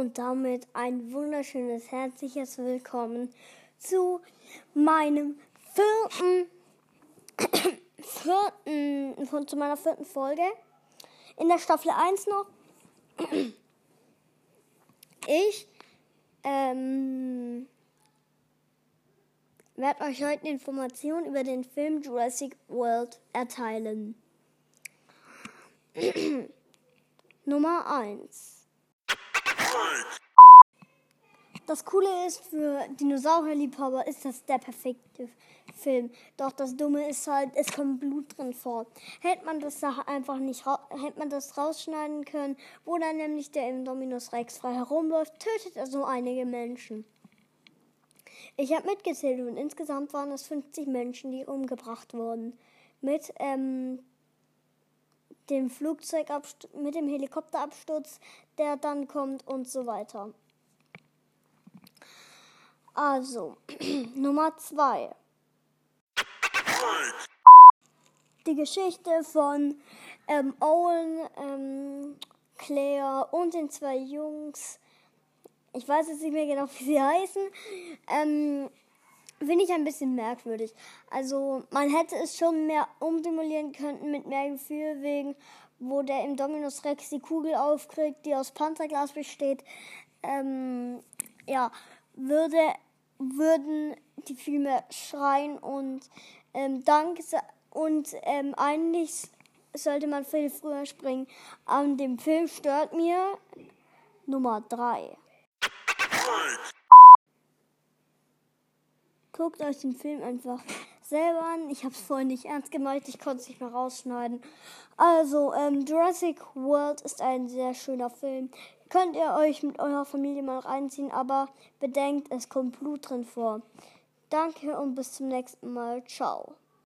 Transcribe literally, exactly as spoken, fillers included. und damit ein wunderschönes, herzliches Willkommen zu meinem vierten, vierten von, zu meiner vierten Folge in der Staffel eins noch. Ich ähm, werde euch heute Informationen über den Film Jurassic World erteilen. Nummer eins. Das Coole ist, für Dinosaurierliebhaber ist das der perfekte Film. Doch das Dumme ist halt, es kommt Blut drin vor. Hätte man das einfach nicht ra- hätte man das rausschneiden können, wo dann nämlich der Indominus Rex frei herumläuft, tötet er so einige Menschen. Ich habe mitgezählt und insgesamt waren es fünfzig Menschen, die umgebracht wurden. Mit, ähm... dem Flugzeugabsturz, mit dem Helikopterabsturz, der dann kommt und so weiter. Also, Nummer zwei. Die Geschichte von ähm, Owen, ähm, Claire und den zwei Jungs, ich weiß jetzt nicht mehr genau, wie sie heißen, ähm, finde ich ein bisschen merkwürdig. Also man hätte es schon mehr umsimulieren können mit mehr Gefühl, wegen wo der Indominus Rex die Kugel aufkriegt, die aus Panzerglas besteht. Ähm, ja, würde, würden die Filme schreien und ähm, Dank und ähm, eigentlich sollte man viel früher springen. An dem Film stört mir Nummer drei. Guckt euch den Film einfach selber an. Ich habe es vorhin nicht ernst gemeint, ich konnte es nicht mehr rausschneiden. Also, ähm, Jurassic World ist ein sehr schöner Film. Könnt ihr euch mit eurer Familie mal reinziehen, aber bedenkt, es kommt Blut drin vor. Danke und bis zum nächsten Mal. Ciao.